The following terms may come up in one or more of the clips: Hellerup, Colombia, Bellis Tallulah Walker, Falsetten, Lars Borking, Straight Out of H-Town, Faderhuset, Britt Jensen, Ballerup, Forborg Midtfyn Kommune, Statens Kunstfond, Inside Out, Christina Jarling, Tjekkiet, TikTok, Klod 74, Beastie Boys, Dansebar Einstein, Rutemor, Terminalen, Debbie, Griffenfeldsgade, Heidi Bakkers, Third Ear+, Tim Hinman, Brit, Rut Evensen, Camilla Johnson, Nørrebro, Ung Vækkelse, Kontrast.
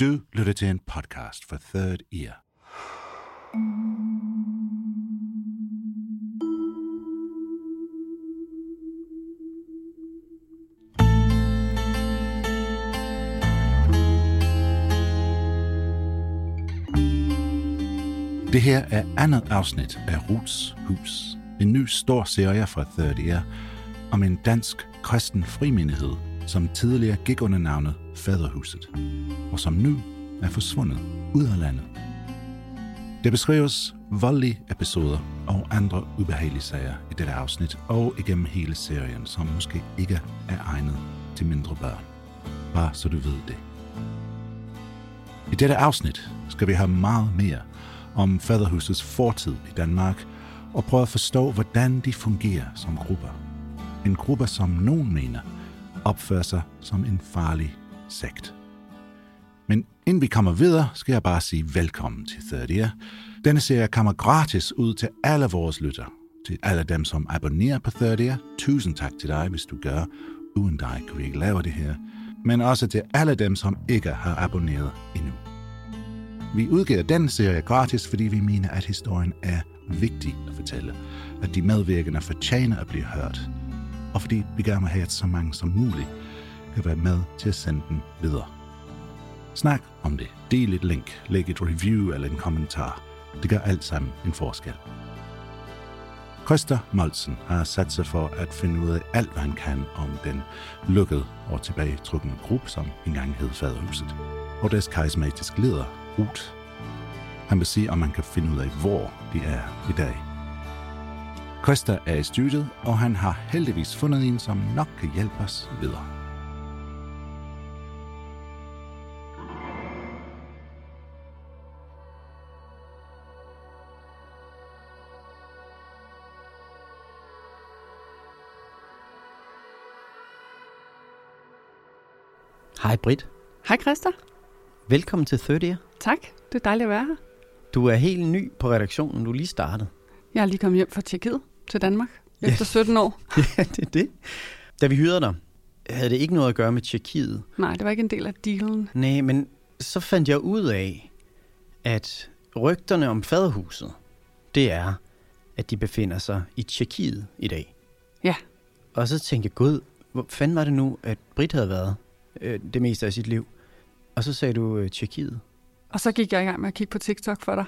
Du lytter til en podcast for Third Ear. Det her er andet afsnit af Ruths Hus, en ny stor serie fra Third Ear om en dansk kristen frimenighed, som tidligere gik under navnet Faderhuset, og som nu er forsvundet ud af landet. Der beskrives voldelige episoder og andre ubehagelige sager i dette afsnit og igennem hele serien, som måske ikke er egnet til mindre børn. Bare så du ved det. I dette afsnit skal vi have meget mere om Faderhusets fortid i Danmark og prøve at forstå, hvordan de fungerer som grupper. En gruppe, som nogen mener opfører sig som en farlig sekt. Men inden vi kommer videre, skal jeg bare sige velkommen til Third Ear. Denne serie kommer gratis ud til alle vores lytter. Til alle dem, som abonnerer på Third Ear. Tusind tak til dig, hvis du gør. Uden dig kunne vi ikke lave det her. Men også til alle dem, som ikke har abonneret endnu. Vi udgiver denne serie gratis, fordi vi mener, at historien er vigtig at fortælle. At de medvirkende fortjener at blive hørt. Og fordi vi gerne vil have, at så mange som muligt kan være med til at sende den videre. Snak om det. Del et link. Læg et review eller en kommentar. Det gør alt sammen en forskel. Christer Molsen har sat sig for at finde ud af alt, hvad han kan om den lukkede og tilbagetrukkende gruppe, som engang hed Faderhuset, og deres karismatiske leder, Rut. Han vil sige, om man kan finde ud af, hvor de er i dag. Christer er i studiet, og han har heldigvis fundet en, som nok kan hjælpe os videre. Hej Brit. Hej Christer. Velkommen til Third Ear. Tak, det er dejligt at være her. Du er helt ny på redaktionen, du lige startede. Jeg er lige kommet hjem fra Tjekkiet til Danmark efter 17 år. Ja, det er det. Da vi hyrede dig, havde det ikke noget at gøre med Tjekkiet. Nej, det var ikke en del af dealen. Nej, men så fandt jeg ud af, at rygterne om Faderhuset, det er, at de befinder sig i Tjekkiet i dag. Ja. Og så tænkte jeg, gud, hvor fanden var det nu, at Brit havde været det meste af sit liv? Og så sagde du Tjekkiet. Og så gik jeg i gang med at kigge på TikTok for dig.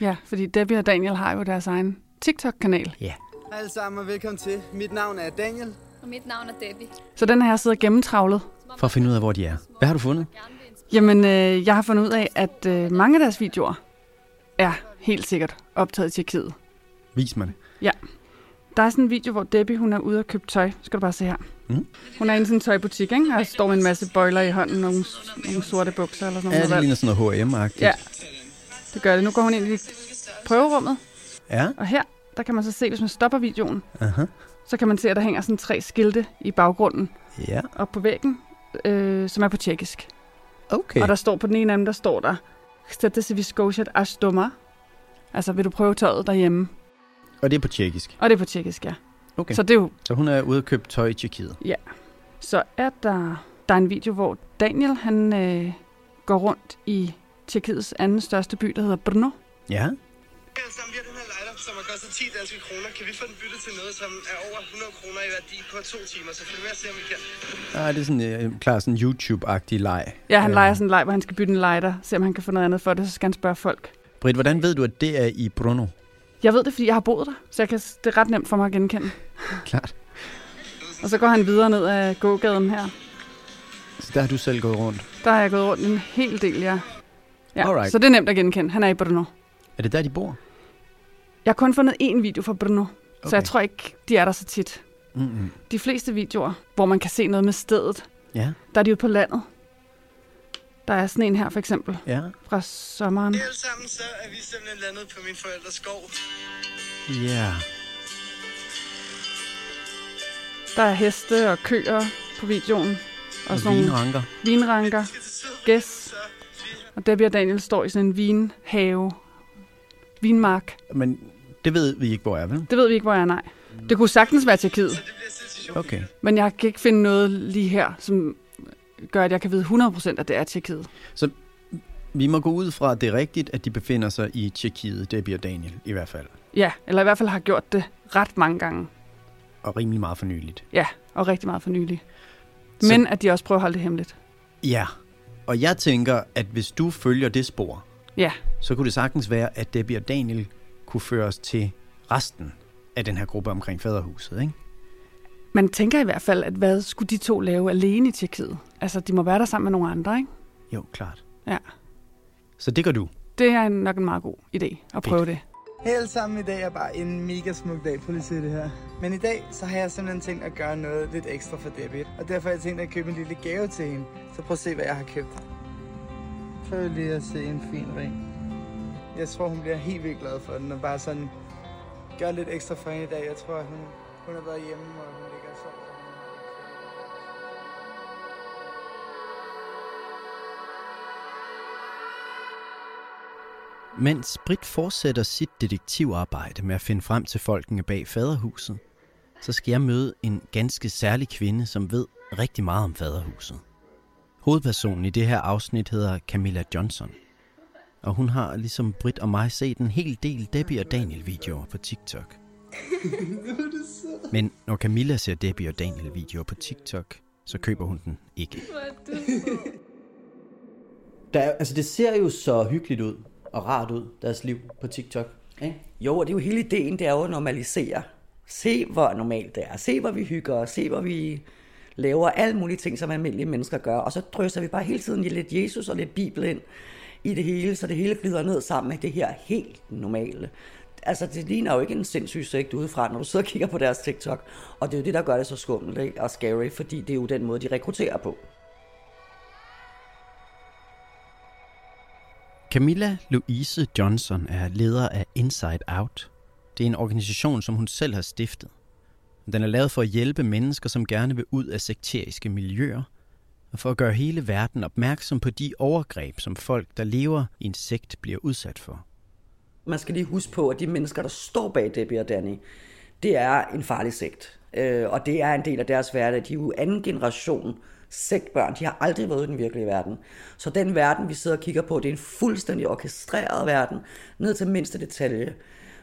Ja, fordi Debbie og Daniel har jo deres egen TikTok-kanal. Ja. Hej alle sammen og velkommen til. Mit navn er Daniel. Og mit navn er Debbie. Så den her sidder gennemtravlet. For at finde ud af, hvor de er. Hvad har du fundet? Jamen, jeg har fundet ud af, at mange af deres videoer er helt sikkert optaget i Tjekkiet. Vis mig det. Ja. Der er sådan en video, hvor Debbie hun er ude og købe tøj. Skal du bare se her. Mm. Hun er i sådan en tøjbutik, ikke? Og står med en masse bøjler i hånden. Nogle sorte bukser eller sådan noget. Ja, det ligner sådan noget H&M-agtigt. Ja. Det gør det. Nu går hun ind i prøverummet. Ja. Og her, der kan man så se, hvis man stopper videoen, så kan man se, at der hænger sådan 3 skilte i baggrunden. Ja. Og på væggen, som er på tjekkisk. Okay. Og der står på den ene af dem, der står der, altså, vil du prøve tøjet derhjemme? Og det er på tjekkisk? Og det er på tjekkisk, ja. Okay. Så det er jo... Så hun er ude og købe tøj i Tjekkiet? Ja. Så er der er en video, hvor Daniel, han går rundt i Tjekkiets anden største by, der hedder Brno. Ja. som har kostet 10 danske kroner, kan vi få den byttet til noget, som er over 100 kroner i værdi på 2 timer, så følg med at se, om vi kan. Nej, det er sådan klar sådan YouTube-agtig leg. Ja, han leger sådan en leg, hvor han skal bytte en lighter, se om han kan få noget andet for det, så skal han spørge folk. Britt, hvordan ved du, at det er i Brno? Jeg ved det, fordi jeg har boet der, så jeg kan, det er ret nemt for mig at genkende. Klart. Og så går han videre ned ad gågaden her. Så der har du selv gået rundt? Der har jeg gået rundt en hel del, ja. Ja, så det er nemt at genkende. Han er i Brno. Er det der, de bor? Jeg har kun fundet én video fra Brno, okay. Så jeg tror ikke, de er der så tit. Mm-hmm. De fleste videoer, hvor man kan se noget med stedet, yeah. Der er de ude på landet. Der er sådan en her, for eksempel, yeah. Fra sommeren. Alle sammen, så er vi simpelthen landet på min forældres skov. Ja. Yeah. Der er heste og køer på videoen. Og sådan vinranker. Vinranker, gæs. Og Debbie og Daniel står i sådan en vinhave. Vinmark. Men det ved vi ikke, hvor er, vel? Det ved vi ikke, hvor er, nej. Det kunne sagtens være Tjekkiet. Okay. Men jeg kan ikke finde noget lige her, som gør, at jeg kan vide 100%, at det er Tjekkiet. Så vi må gå ud fra, at det er rigtigt, at de befinder sig i Tjekkiet, Debbie og Daniel i hvert fald. Ja, eller i hvert fald har gjort det ret mange gange. Og rimelig meget for nyligt. Ja, og rigtig meget for nyligt. Men at de også prøver at holde det hemmeligt. Ja, og jeg tænker, at hvis du følger det spor, ja. Så kunne det sagtens være, at Debbie og Daniel kunne føre os til resten af den her gruppe omkring Faderhuset, ikke? Man tænker i hvert fald, at hvad skulle de to lave alene i Tjekkiet? Altså, de må være der sammen med nogle andre, ikke? Jo, klart. Ja. Så det gør du? Det er nok en meget god idé at prøve det. Helt sammen i dag er bare en mega smuk dag, prøv lige at se det her. Men i dag, så har jeg simpelthen tænkt at gøre noget lidt ekstra for Debbie. Og derfor har jeg tænkt at købe en lille gave til hende. Så prøv at se, hvad jeg har købt. Prøv lige at se en fin ring. Jeg tror, hun bliver helt vildt glad for den. Og bare sådan, gør lidt ekstra for hende i dag. Jeg tror, hun har været hjemme, og hun ligger og sover. Mens Brit fortsætter sit detektivarbejde med at finde frem til folkene bag Faderhuset, så skal jeg møde en ganske særlig kvinde, som ved rigtig meget om Faderhuset. Hovedpersonen i det her afsnit hedder Camilla Johnson, og hun har ligesom Brit og mig set en hel del Debbie og Daniel-videoer på TikTok. Men når Camilla ser Debbie og Daniel-videoer på TikTok, så køber hun den ikke. Altså det ser jo så hyggeligt ud. Og rart ud, deres liv på TikTok. Okay. Jo, og det er jo hele ideen, det er jo at normalisere. Se, hvor normalt det er. Se, hvor vi hygger os. Se, hvor vi laver alle mulige ting, som almindelige mennesker gør. Og så drysser vi bare hele tiden lidt Jesus og lidt Bibel ind i det hele, så det hele flyder ned sammen med det her helt normale. Altså, det ligner jo ikke en sindssyg sekt udefra, når du sidder og kigger på deres TikTok. Og det er jo det, der gør det så skummelt, ikke? Og scary, fordi det er jo den måde, de rekrutterer på. Camilla Louise Johnson er leder af Inside Out. Det er en organisation, som hun selv har stiftet. Den er lavet for at hjælpe mennesker, som gerne vil ud af sekteriske miljøer, og for at gøre hele verden opmærksom på de overgreb, som folk, der lever i en sekt, bliver udsat for. Man skal lige huske på, at de mennesker, der står bag Debbie og Danny, det er en farlig sekt. Og det er en del af deres hverdag. De er jo anden generation sektbørn, de har aldrig været i den virkelige verden. Så den verden, vi sidder og kigger på, det er en fuldstændig orkestreret verden, ned til mindste detalje.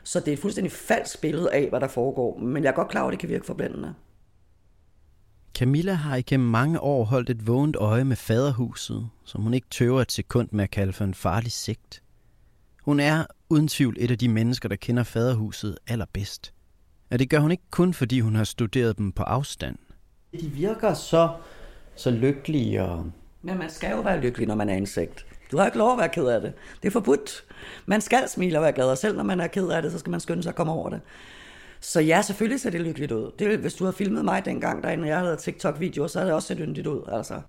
Så det er et fuldstændig falsk billede af, hvad der foregår. Men jeg er godt klar over, at det kan virke forblændende. Camilla har igennem mange år holdt et vågent øje med Faderhuset, som hun ikke tøver et sekund med at kalde for en farlig sekt. Hun er uden tvivl et af de mennesker, der kender Faderhuset allerbedst. Og det gør hun ikke kun, fordi hun har studeret dem på afstand. De virker så lykkelig og... Men man skal jo være lykkelig, når man er en sekt. Du har ikke lov at være ked af det. Det er forbudt. Man skal smile og være glad, og selv når man er ked af det, så skal man skynde sig at komme over det. Så ja, selvfølgelig ser det lykkeligt ud. Det, hvis du havde filmet mig dengang, når jeg havde TikTok-videoer, så havde det også set yndigt ud, altså.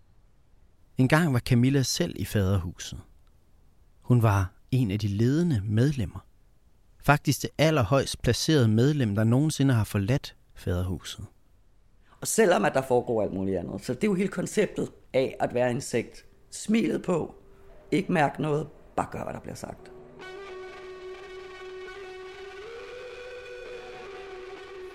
En gang var Camilla selv i Faderhuset. Hun var en af de ledende medlemmer. Faktisk det allerhøjst placerede medlem, der nogensinde har forladt Faderhuset. Og selvom at der foregår alt muligt andet. Så det er jo hele konceptet af at være en sekt. Smilet på, ikke mærke noget, bare gør, hvad der bliver sagt.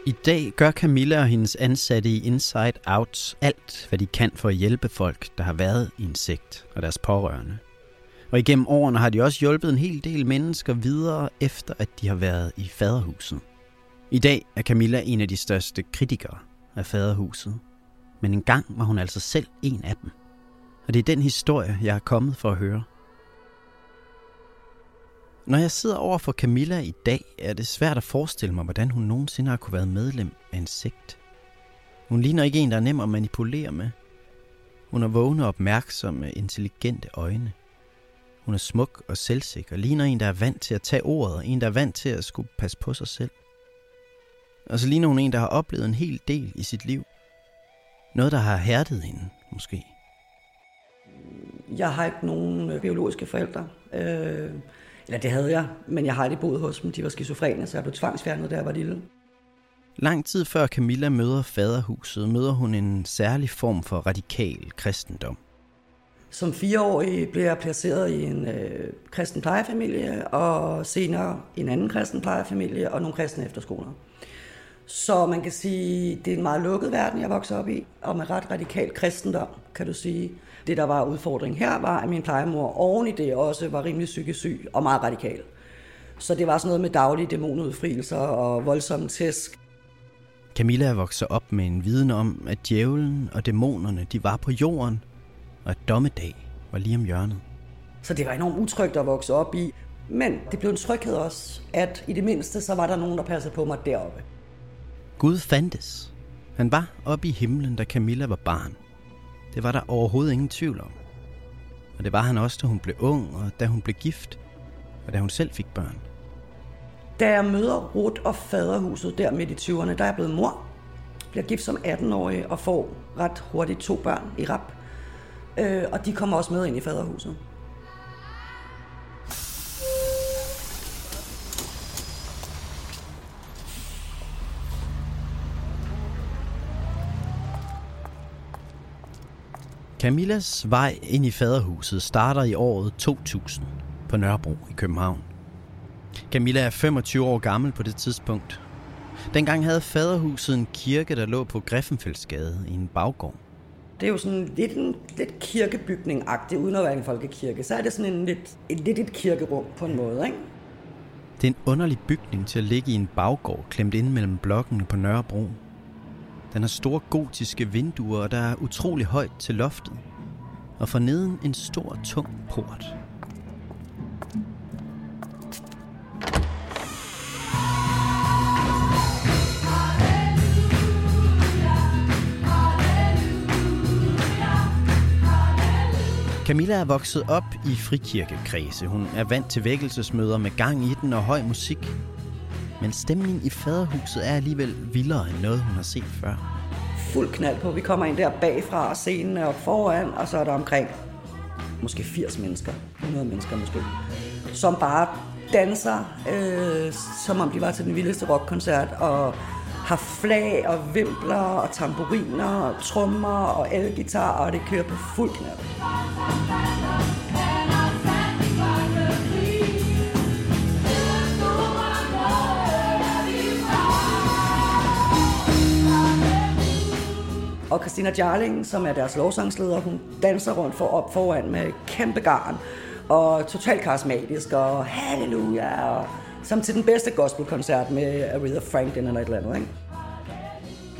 I dag gør Camilla og hendes ansatte i Inside Out alt, hvad de kan for at hjælpe folk, der har været i en sekt og deres pårørende. Og igennem årene har de også hjulpet en hel del mennesker videre, efter at de har været i Faderhuset. I dag er Camilla en af de største kritikere af Faderhuset. Men engang var hun altså selv en af dem. Og det er den historie, jeg er kommet for at høre. Når jeg sidder over for Camilla i dag, er det svært at forestille mig, hvordan hun nogensinde har kunne være medlem af en sekt. Hun ligner ikke en, der er nem at manipulere med. Hun har vågne og opmærksomme, intelligente øjne. Hun er smuk og selvsikker, ligner en, der er vant til at tage ordet, en, der er vant til at skulle passe på sig selv. Og så ligner hun en, der har oplevet en hel del i sit liv. Noget, der har hærdet hende, måske. Jeg har ikke nogen biologiske forældre. Eller det havde jeg, men jeg har aldrig boet hos dem. De var skizofrene, så jeg blev tvangsfjernet, da jeg var lille. Lang tid før Camilla møder Faderhuset, møder hun en særlig form for radikal kristendom. Som 4-årig blev jeg placeret i en kristen plejefamilie, og senere en anden kristen plejefamilie og nogle kristne efterskoler. Så man kan sige, det er en meget lukket verden, jeg voksede op i, og med ret radikal kristendom, kan du sige. Det, der var udfordringen her, var, at min plejemor oven i det også var rimelig psykisk syg og meget radikal. Så det var sådan noget med daglige dæmonudfrielser og voldsomme tæsk. Camilla vokser op med en viden om, at djævlen og dæmonerne, de var på jorden, og at dommedag var lige om hjørnet. Så det var enormt utrygt at vokse op i, men det blev en tryghed også, at i det mindste, så var der nogen, der passede på mig deroppe. Gud fandtes. Han var oppe i himlen, da Camilla var barn. Det var der overhovedet ingen tvivl om. Og det var han også, da hun blev ung, og da hun blev gift, og da hun selv fik børn. Da jeg møder Rut og Faderhuset der midt i 20'erne, der er jeg blevet mor, bliver gift som 18-årig og får ret hurtigt 2 børn i rap. Og de kommer også med ind i Faderhuset. Camillas vej ind i Faderhuset starter i året 2000 på Nørrebro i København. Camilla er 25 år gammel på det tidspunkt. Dengang havde Faderhuset en kirke, der lå på Griffenfeldsgade i en baggård. Det er jo sådan lidt en lidt kirkebygning-agtig, uden at være en folkekirke. Så er det sådan en lidt et kirkerum på en måde, ikke? Det er en underlig bygning til at ligge i en baggård, klemt ind mellem blokkene på Nørrebro. Den har store gotiske vinduer, der er utrolig højt til loftet. Og forneden en stor, tung port. Camilla er vokset op i frikirkekredse. Hun er vant til vækkelsesmøder med gang i den og høj musik. Men stemningen i Faderhuset er alligevel vildere end noget, hun har set før. Fuld knald på. Vi kommer ind der bagfra, og scenen er foran, og så er der omkring måske 80 mennesker, 100 mennesker måske, som bare danser, som om de var til den vildeste rockkoncert, og har flag og vimpler og tamburiner og trommer og elgitar, og det kører på fuld knald. Og Christina Jarling, som er deres lovsangsleder, hun danser rundt op foran med kæmpe garn og totalt karismatisk og halleluja, og som til den bedste gospelkoncert med Aretha Franklin eller et eller andet, ikke?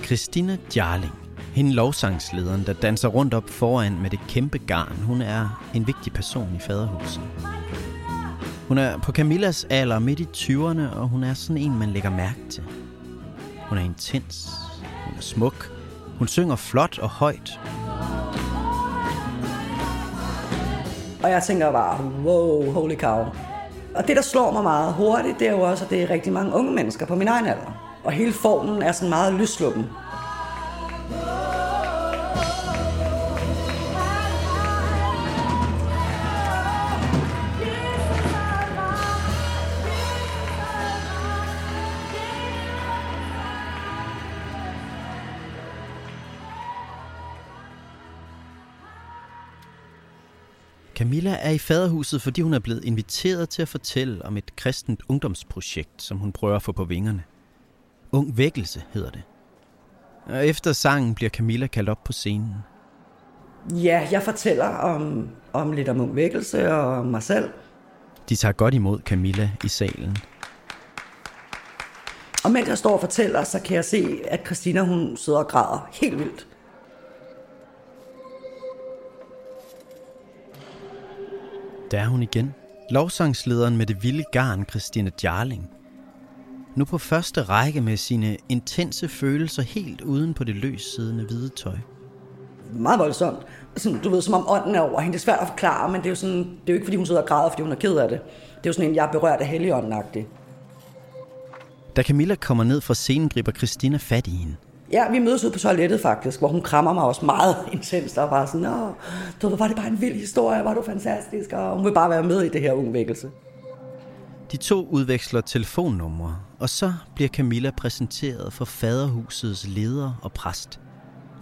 Christina Jarling, hende lovsangslederen, der danser rundt op foran med det kæmpe garn, hun er en vigtig person i Faderhuset. Hun er på Camillas alder midt i 20'erne, og hun er sådan en, man lægger mærke til. Hun er intens, hun er smuk. Hun synger flot og højt. Og jeg tænker bare, wow, holy cow. Og det, der slår mig meget hurtigt, det er jo også, at det er rigtig mange unge mennesker på min egen alder. Og hele formen er sådan meget løsluppen. Camilla er i Faderhuset, fordi hun er blevet inviteret til at fortælle om et kristent ungdomsprojekt, som hun prøver at få på vingerne. Ung Vækkelse hedder det. Og efter sangen bliver Camilla kaldt op på scenen. Ja, jeg fortæller om lidt om Ung Vækkelse og om mig selv. De tager godt imod Camilla i salen. Og mens jeg står og fortæller, så kan jeg se, at Christina hun sidder og græder helt vildt. Der er hun igen. Lovsangslederen med det vilde garn, Christina Jarling. Nu på første række med sine intense følelser helt uden på det løssiddende hvide tøj. Meget voldsomt. Sådan, du ved, som om ånden er over hende. Det er svært at forklare, men det er jo sådan, det er jo ikke fordi hun sidder og græder, fordi hun er ked af det. Det er jo sådan en, jeg er berørt af helligånden-agtig. Da Camilla kommer ned fra scenen, griber Christina fat i hende. Ja, vi mødes ude på toilettet faktisk, hvor hun krammer mig også meget intenst og bare sådan, åh, du var det bare en vild historie, var du fantastisk, og hun vil bare være med i det her Ung Vækkelse. De to udveksler telefonnumre, og så bliver Camilla præsenteret for Faderhusets leder og præst,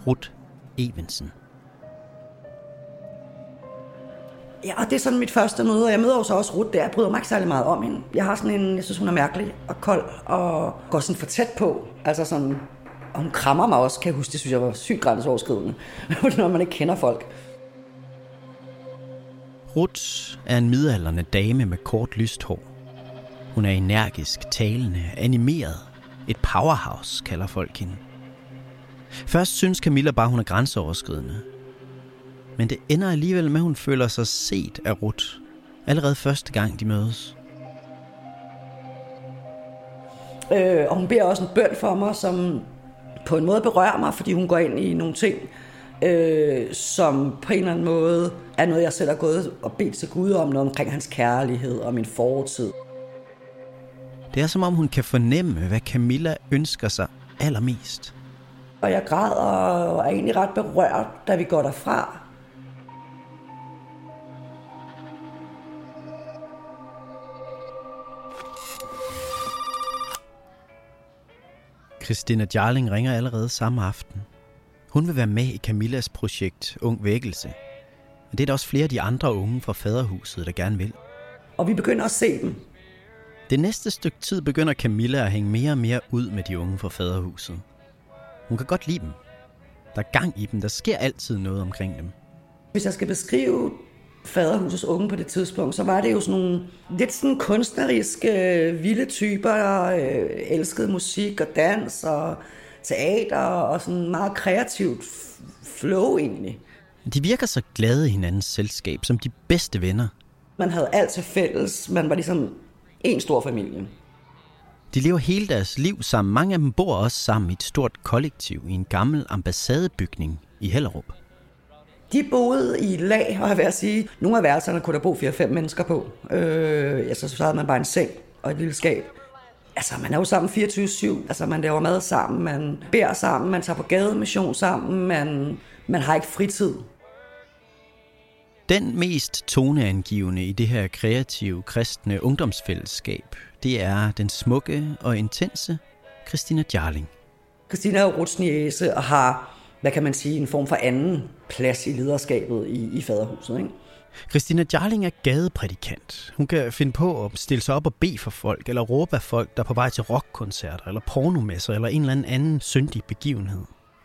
Rut Evensen. Ja, og det er sådan mit første møde, og jeg møder jo så også Rut der. Jeg bryder mig ikke særlig meget om hende. Jeg synes hun er mærkelig og kold og går sådan for tæt på. Altså sådan, og hun krammer mig også, kan jeg huske. Det synes jeg var sygt grænseoverskridende, når man ikke kender folk. Rut er en midaldrende dame med kort lyst hår. Hun er energisk, talende, animeret. Et powerhouse, kalder folk hende. Først synes Camilla bare, hun er grænseoverskridende. Men det ender alligevel med, at hun føler sig set af Rut. Allerede første gang, de mødes. Og hun beder også en bøn for mig, som på en måde berører mig, fordi hun går ind i nogle ting, som på en eller anden måde er noget, jeg selv har gået og bedt til Gud om, noget omkring hans kærlighed og min fortid. Det er som om, hun kan fornemme, hvad Camilla ønsker sig allermest. Og jeg græder og er egentlig ret berørt, da vi går derfra. Christina Jarling ringer allerede samme aften. Hun vil være med i Camillas projekt Ung Vækkelse. Og det er der også flere af de andre unge fra Faderhuset, der gerne vil. Og vi begynder at se dem. Det næste stykke tid begynder Camilla at hænge mere og mere ud med de unge fra Faderhuset. Hun kan godt lide dem. Der er gang i dem. Der sker altid noget omkring dem. Hvis jeg skal beskrive Faderhusets unge på det tidspunkt, så var det jo sådan nogle lidt sådan kunstneriske, vilde typer, der elskede musik og dans og teater og sådan meget kreativt flow egentlig. De virker så glade i hinandens selskab, som de bedste venner. Man havde alt til fælles. Man var ligesom en stor familie. De lever hele deres liv sammen. Mange af dem bor også sammen i et stort kollektiv i en gammel ambassadebygning i Hellerup. De boede i lag, og jeg vil sige, nogle af værelserne kunne der bo 4-5 mennesker på. Så havde man bare en seng og et lille skab. Altså, man er jo sammen 24-7. Altså, man laver mad sammen, man bærer sammen, man tager på gademission sammen, man har ikke fritid. Den mest toneangivende i det her kreative, kristne ungdomsfællesskab, det er den smukke og intense Christina Jarling. Christina er jo Ruts niece og har, hvad kan man sige, en form for anden plads i lederskabet i Faderhuset, ikke? Christina Jarling er gadeprædikant. Hun kan finde på at stille sig op og bede for folk, eller råbe af folk, der er på vej til rockkoncerter, eller pornomesser, eller en eller anden syndig begivenhed.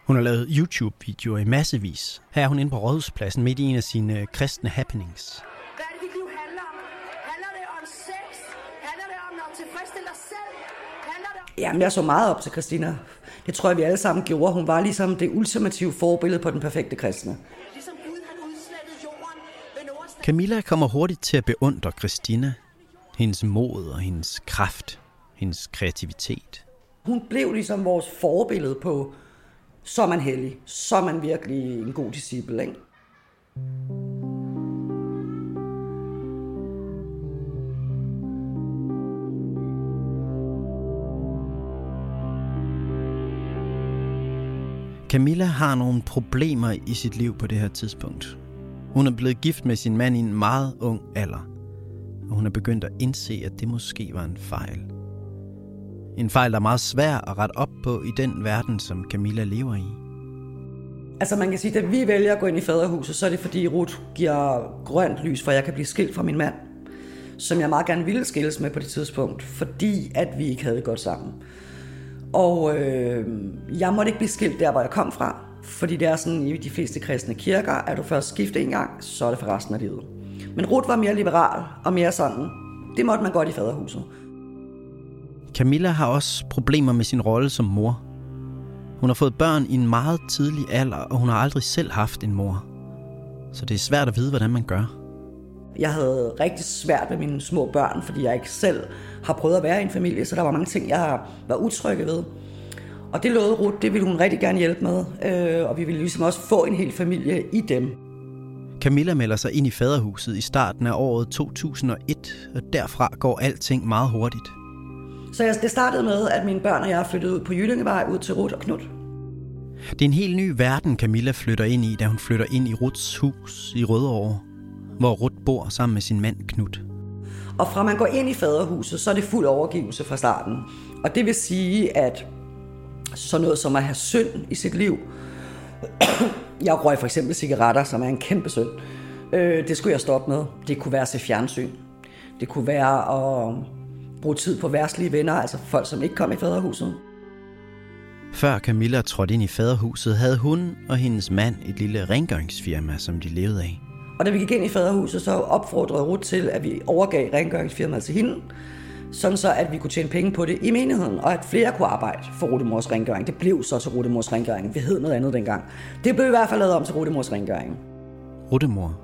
Hun har lavet YouTube-videoer i massevis. Her er hun inde på Rådhuspladsen midt i en af sine kristne happenings. Hvad er det, dit liv handler om? Handler det om sex? Handler det om, når du tilfredsstiller selv? Handler det om... Jamen, jeg så meget op til Christina. Det tror jeg, vi alle sammen gjorde. Hun var ligesom det ultimative forbillede på den perfekte kristne. Ligesom Gud, han udslettede jorden ved Nordstaden. Camilla kommer hurtigt til at beundre Christina. Hendes mod og hendes kraft. Hendes kreativitet. Hun blev ligesom vores forbillede på... Så er man heldig. Så er man virkelig en god disciple, ikke? Camilla har nogle problemer i sit liv på det her tidspunkt. Hun er blevet gift med sin mand i en meget ung alder. Og hun er begyndt at indse, at det måske var en fejl. En fejl, der er meget svær at rette op på i den verden, som Camilla lever i. Altså man kan sige, at vi vælger at gå ind i Faderhuset, så er det fordi Ruth giver grønt lys, for jeg kan blive skilt fra min mand. Som jeg meget gerne ville skilles med på det tidspunkt, fordi at vi ikke havde det godt sammen. Og jeg måtte ikke blive skilt der, hvor jeg kom fra, Fordi det er sådan, i de fleste kristne kirker, at du først skifter en gang, så er det for resten af livet. Men Rut var mere liberal og mere sådan. Det måtte man godt i Faderhuset. Camilla har også problemer med sin rolle som mor. Hun har fået børn i en meget tidlig alder, og hun har aldrig selv haft en mor. Så det er svært at vide, hvordan man gør. Jeg havde rigtig svært med mine små børn, fordi jeg ikke selv har prøvet at være i en familie, så der var mange ting, jeg var utryg ved. Og det lovede Rut, det ville hun rigtig gerne hjælpe med, og vi ville ligesom også få en hel familie i dem. Camilla melder sig ind i Faderhuset i starten af året 2001, og derfra går alting meget hurtigt. Så det startede med, at mine børn og jeg flyttede ud på Jyllingevej, ud til Rut og Knud. Det er en helt ny verden, Camilla flytter ind i, da hun flytter ind i Ruths hus i Rødovre, hvor Rut bor sammen med sin mand Knud. Og fra man går ind i Faderhuset, så er det fuld overgivelse fra starten. Og det vil sige, at sådan noget som at have synd i sit liv. Jeg røg for eksempel cigaretter, som er en kæmpe synd. Det skulle jeg stoppe med. Det kunne være at se fjernsyn. Det kunne være at bruge tid på værtslige venner, altså folk, som ikke kom i Faderhuset. Før Camilla trådte ind i Faderhuset, havde hun og hendes mand et lille rengøringsfirma, som de levede af. Og da vi gik ind i Faderhuset, så opfordrede Rut til, at vi overgav rengøringsfirmaet til hende, sådan så, at vi kunne tjene penge på det i menigheden, og at flere kunne arbejde for Rutemors rengøring. Det blev så til Rutemors rengøring. Vi hed noget andet dengang. Det blev i hvert fald lavet om til Rutemors rengøring. Rutemor.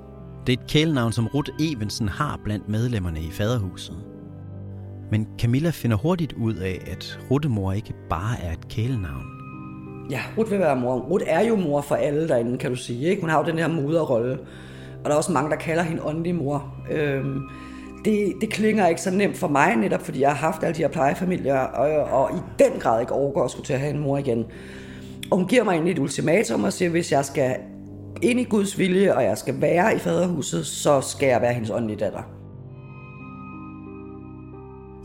Det er et kælenavn, som Rut Evensen har blandt medlemmerne i Faderhuset. Men Camilla finder hurtigt ud af, at Rutemor ikke bare er et kælenavn. Ja, Rut vil være mor. Rut er jo mor for alle derinde, kan du sige, ikke? Hun har jo den her moderrolle. Og der er også mange, der kalder hende åndelig mor. Det klinger ikke så nemt for mig, netop fordi jeg har haft alle de her plejefamilier, og i den grad ikke overgår at skulle til at have en mor igen. Og hun giver mig egentlig et ultimatum og siger, at hvis jeg skal ind i Guds vilje, og jeg skal være i Faderhuset, så skal jeg være hendes åndelige datter.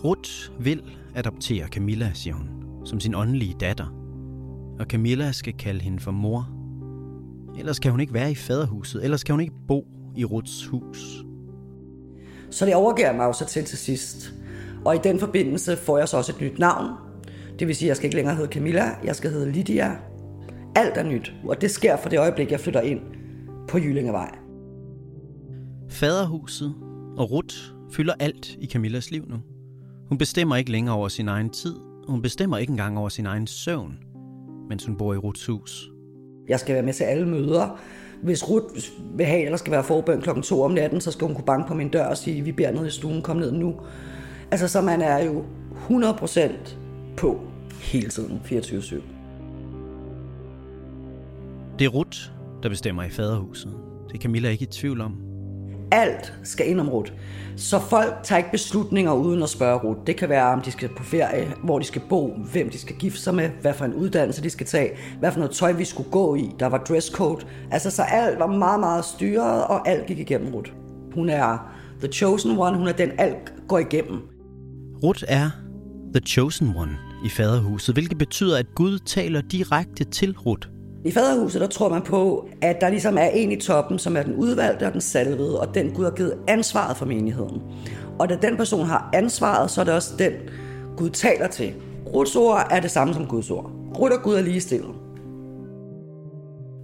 Rut vil adoptere Camilla, siger hun, som sin åndelige datter. Og Camilla skal kalde hende for mor. Ellers kan hun ikke være i Faderhuset, ellers kan hun ikke bo i Ruths hus. Så det overgiver mig også til sidst. Og i den forbindelse får jeg så også et nyt navn. Det vil sige, at jeg skal ikke længere hedde Camilla, jeg skal hedde Lydia. Alt er nyt, og det sker fra det øjeblik, jeg flytter ind på Jyllingevej. Faderhuset og Rut fylder alt i Camillas liv nu. Hun bestemmer ikke længere over sin egen tid. Hun bestemmer ikke engang over sin egen søvn, mens hun bor i Ruths hus. Jeg skal være med til alle møder. Hvis Rut vil have, eller skal være forbøn klokken 2 om natten, så skal hun kunne banke på min dør og sige, vi beder ned i stuen, kom ned nu. Altså, så man er jo 100% på hele tiden, 24/7. Det er Rut, der bestemmer i Faderhuset. Det er Camilla ikke i tvivl om. Alt skal ind om Rut. Så folk tager ikke beslutninger uden at spørge Rut. Det kan være, om de skal på ferie, hvor de skal bo, hvem de skal gifte sig med, hvad for en uddannelse de skal tage, hvad for noget tøj vi skulle gå i, der var dresscode. Altså, så alt var meget, meget styret, og alt gik igennem Rut. Hun er the chosen one, hun er den, alt går igennem. Rut er the chosen one i Faderhuset, hvilket betyder, at Gud taler direkte til Rut. I Faderhuset, der tror man på, at der ligesom er en i toppen, som er den udvalgte og den salvede, og den Gud har givet ansvaret for menigheden. Og da den person har ansvaret, så er det også den, Gud taler til. Ruths ord er det samme som Guds ord. Ruth og Gud er ligestillet.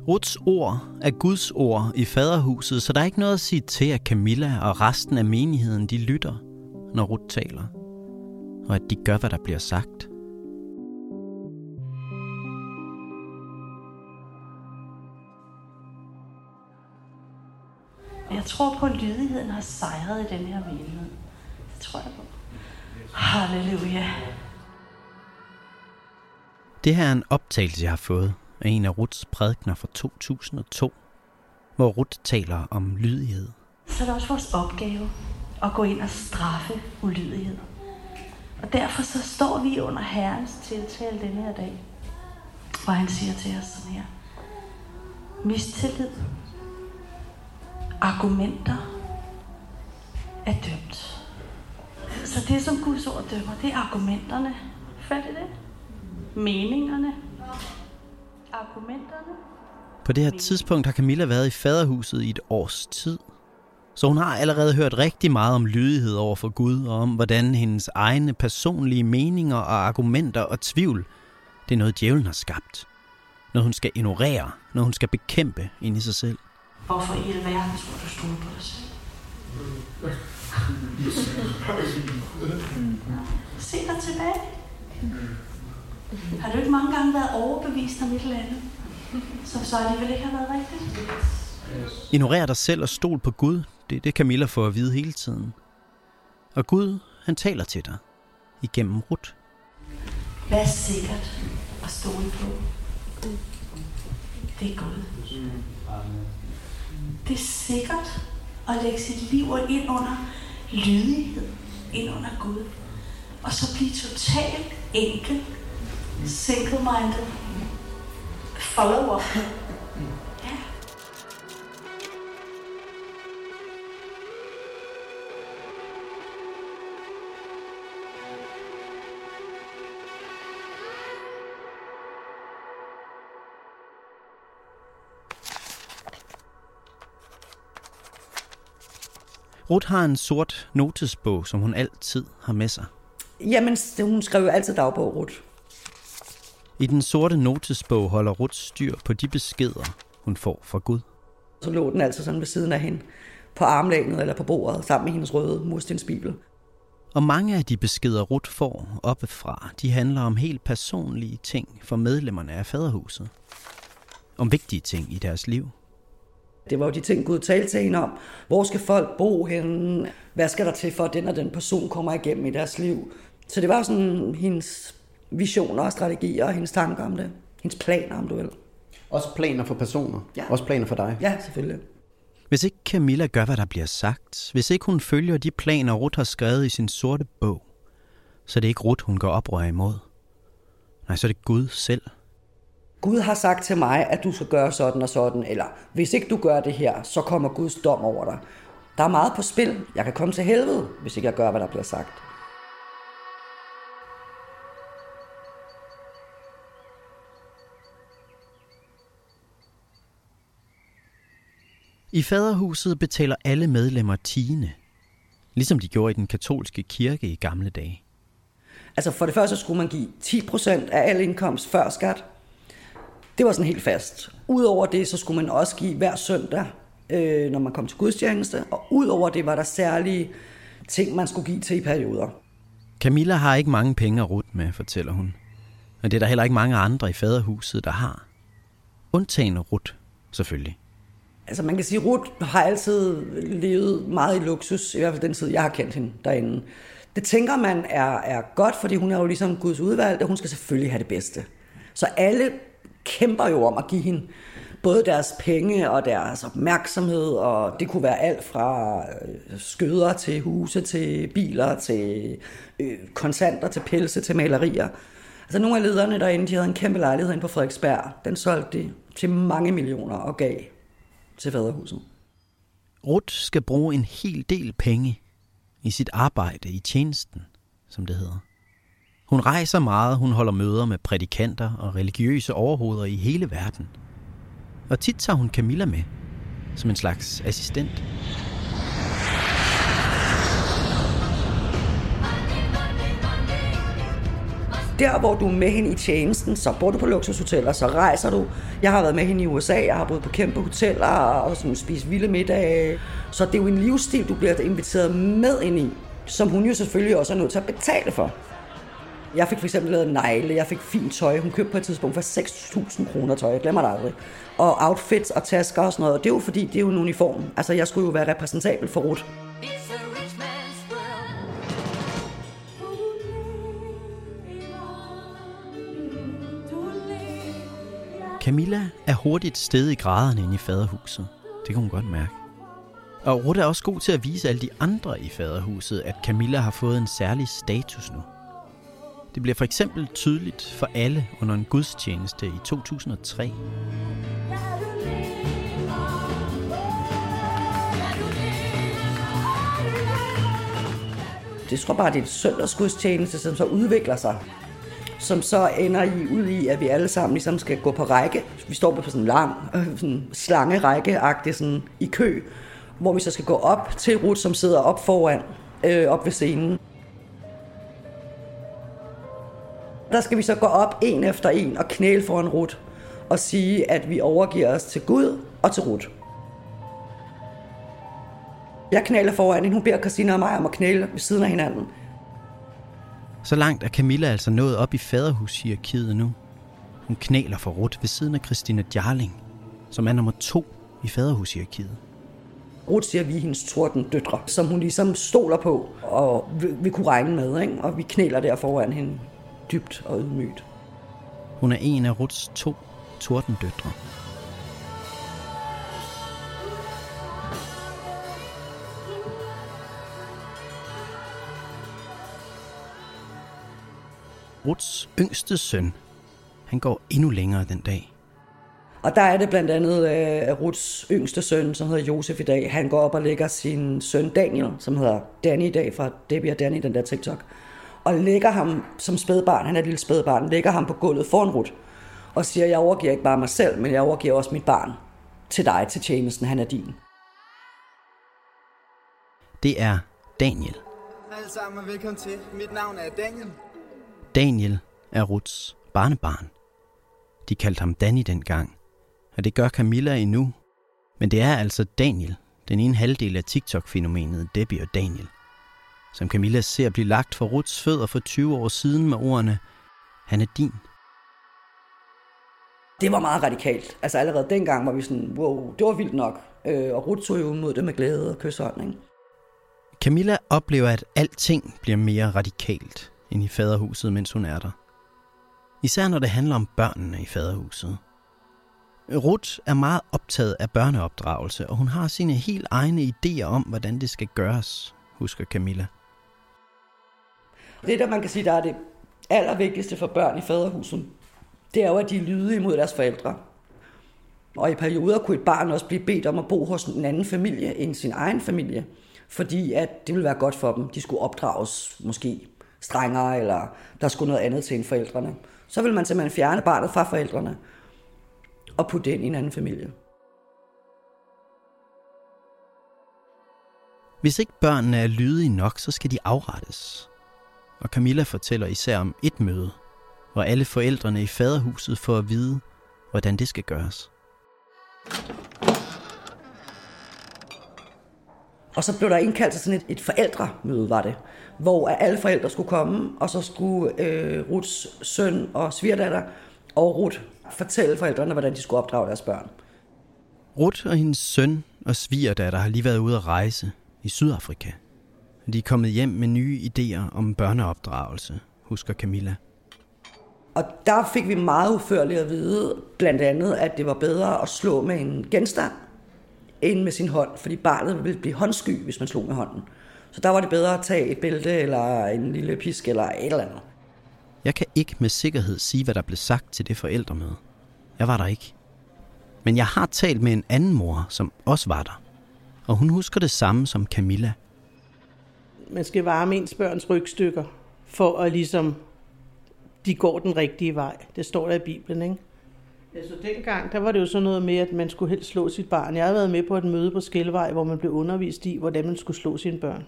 Ruths ord er Guds ord i Faderhuset, så der er ikke noget at sige til, at Camilla og resten af menigheden, de lytter, når Ruth taler. Og at de gør, hvad der bliver sagt. Jeg tror på, at lydigheden har sejret i den her menighed. Det tror jeg på. Halleluja. Det her er en optagelse, jeg har fået af en af Ruths prædikener fra 2002, hvor Ruth taler om lydighed. Så er det også vores opgave at gå ind og straffe ulydighed. Og derfor så står vi under Herrens tiltale denne her dag, hvor han siger til os sådan her. Mistillid. Argumenter er dømt. Så det, som Guds ord dømmer, det er argumenterne. Fandt I det? Meningerne. Argumenterne. På det her tidspunkt har Camilla været i Faderhuset i et års tid. Så hun har allerede hørt rigtig meget om lydighed over for Gud, og om hvordan hendes egne personlige meninger og argumenter og tvivl, det er noget djævlen har skabt. Noget, hun skal ignorere. Noget, hun skal bekæmpe ind i sig selv. Hvorfor i hele verden tror du stole på dig selv? Se dig tilbage. Har du ikke mange gange været overbevist om et eller andet, som så alligevel ikke har været rigtigt? Ignorer dig selv og stol på Gud, det er det Camilla får at vide hele tiden. Og Gud, han taler til dig igennem Rut. Vær sikkert at stole på. Det er Gud. Det er sikkert at lægge sit liv ind under lydighed, ind under Gud. Og så blive totalt enkel, single-minded, follower. Ja. Rut har en sort notesbog, som hun altid har med sig. Jamen, hun skrev jo altid dagbog, Rut. I den sorte notesbog holder Rut styr på de beskeder, hun får fra Gud. Så lå den altså sådan ved siden af hende, på armlænet eller på bordet, sammen med hendes røde murstensbibel. Og mange af de beskeder, Rut får oppefra, de handler om helt personlige ting for medlemmerne af Faderhuset. Om vigtige ting i deres liv. Det var jo de ting, Gud talte til hende om. Hvor skal folk bo henne? Hvad skal der til for, at den og den person kommer igennem i deres liv? Så det var sådan hendes visioner og strategier og hendes tanker om det. Hendes planer, om du vil. Også planer for personer? Ja. Også planer for dig? Ja, selvfølgelig. Hvis ikke Camilla gør, hvad der bliver sagt, hvis ikke hun følger de planer, Rut har skrevet i sin sorte bog, så er det ikke Rut, hun går oprør imod. Nej, så er det Gud selv. Gud har sagt til mig, at du skal gøre sådan og sådan, eller hvis ikke du gør det her, så kommer Guds dom over dig. Der er meget på spil. Jeg kan komme til helvede, hvis ikke jeg gør, hvad der bliver sagt. I Faderhuset betaler alle medlemmer tiende, ligesom de gjorde i den katolske kirke i gamle dage. Altså for det første skulle man give 10% af al indkomst før skat. Det var sådan helt fast. Udover det, så skulle man også give hver søndag, når man kom til gudstjeneste. Og udover det var der særlige ting, man skulle give til i perioder. Camilla har ikke mange penge at rutte med, fortæller hun. Og det er der heller ikke mange andre i Faderhuset, der har. Undtagen Rut, selvfølgelig. Altså man kan sige, at Rut har altid levet meget i luksus, i hvert fald den tid, jeg har kendt hende derinde. Det tænker man er godt, fordi hun er jo ligesom Guds udvalgte, og hun skal selvfølgelig have det bedste. Så alle kæmper jo om at give hende både deres penge og deres opmærksomhed, og det kunne være alt fra skøder til huse, til biler, til kontanter, til pelse, til malerier. Altså nogle af lederne derinde, de havde en kæmpe lejlighed inde på Frederiksberg. Den solgte de til mange millioner og gav til Faderhuset. Rut skal bruge en hel del penge i sit arbejde i tjenesten, som det hedder. Hun rejser meget, hun holder møder med prædikanter og religiøse overhoveder i hele verden. Og tit tager hun Camilla med, som en slags assistent. Der, hvor du er med hende i tjenesten, så bor du på luksushoteller, så rejser du. Jeg har været med hende i USA, jeg har boet på kæmpe hoteller og sådan spist vilde middage. Så det er jo en livsstil, du bliver inviteret med ind i, som hun jo selvfølgelig også er nødt til at betale for. Jeg fik for eksempel lavet negle, jeg fik fint tøj. Hun købte på et tidspunkt for 6.000 kroner tøj, jeg glemmer det aldrig. Og outfits og tasker og sådan noget, og det er jo fordi, det er jo en uniform. Altså, jeg skulle jo være repræsentabel for Rut. Camilla er hurtigt steget i graderne inde i Faderhuset. Det kan hun godt mærke. Og Rut er også god til at vise alle de andre i Faderhuset, at Camilla har fået en særlig status nu. Det bliver for eksempel tydeligt for alle under en gudstjeneste i 2003. Det tror bare, det er en søndagsgudstjeneste, som så udvikler sig. Som så ender ud i, at vi alle sammen ligesom skal gå på række. Vi står på sådan en lang slangerække-agtig sådan i kø, hvor vi så skal gå op til Rut, som sidder op foran, op ved scenen. Der skal vi så gå op en efter en og knæle foran Rut. og sige, at vi overgiver os til Gud og til Rut. Jeg knæler foran hende. Hun beder Christina og mig om at knæle ved siden af hinanden. Så langt er Camilla altså nået op i faderhushierarkiet nu. Hun knæler for Rut ved siden af Christina Jarling, som er nummer 2 i faderhushierarkiet. Rut siger, vi er hendes torden døtre, som hun ligesom stoler på, og vi kunne regne med, ikke? Og vi knæler der foran hende, dybt og ydmygt. Hun er en af Ruts 2 torden døtre. Ruts yngste søn, han går endnu længere den dag. Og der er det blandt andet Ruts yngste søn, som hedder Josef i dag. Han går op og lægger sin søn Daniel, som hedder Danny i dag, fra Debbie og Danny, den der TikTok. Og lægger ham som spædbarn, han er et lille spædbarn, lægger ham på gulvet foran Rut. Og siger, jeg overgiver ikke bare mig selv, men jeg overgiver også mit barn til dig, til tjenesten, han er din. Det er Daniel. Hej alle sammen og velkommen til. Mit navn er Daniel. Daniel er Ruts barnebarn. De kaldte ham Danny dengang, og det gør Camilla endnu. Men det er altså Daniel, den ene halvdel af TikTok-fænomenet Debbie og Daniel, som Camilla ser blive lagt for Ruts fødder for 20 år siden med ordene, han er din. Det var meget radikalt. Altså allerede dengang var vi sådan, wow, det var vildt nok. Og Rut tog jo mod det med glæde og kysshånd. Camilla oplever, at alting bliver mere radikalt end i faderhuset, mens hun er der. Især når det handler om børnene i faderhuset. Rut er meget optaget af børneopdragelse, og hun har sine helt egne idéer om, hvordan det skal gøres, husker Camilla. Det, der man kan sige, der er det allervigtigste for børn i faderhuset, det er jo, at de er lydige mod deres forældre. Og i perioder kunne et barn også blive bedt om at bo hos en anden familie end sin egen familie, fordi at det ville være godt for dem. De skulle opdrages måske strengere, eller der skulle noget andet til end forældrene. Så vil man simpelthen fjerne barnet fra forældrene og putte det ind i en anden familie. Hvis ikke børnene er lydige nok, så skal de afrettes. Og Camilla fortæller især om et møde, hvor alle forældrene i faderhuset får at vide, hvordan det skal gøres. Og så blev der indkaldt til sådan et forældremøde, var det, hvor alle forældre skulle komme, og så skulle Ruts søn og svigerdatter og Rut fortælle forældrene, hvordan de skulle opdrage deres børn. Rut og hendes søn og svigerdatter har lige været ude at rejse i Sydafrika. De er kommet hjem med nye idéer om børneopdragelse, husker Camilla. Og der fik vi meget udførligt at vide, blandt andet, at det var bedre at slå med en genstand end med sin hånd, fordi barnet ville blive håndsky, hvis man slog med hånden. Så der var det bedre at tage et bælte eller en lille pisk eller et eller andet. Jeg kan ikke med sikkerhed sige, hvad der blev sagt til det forældremøde. Jeg var der ikke. Men jeg har talt med en anden mor, som også var der. Og hun husker det samme som Camilla. Man skal varme ens børns rygstykker, for at ligesom, de går den rigtige vej. Det står der i Bibelen, ikke? Altså dengang, der var det jo sådan noget med, at man skulle helst slå sit barn. Jeg havde været med på et møde på Skellevej, hvor man blev undervist i, hvordan man skulle slå sine børn.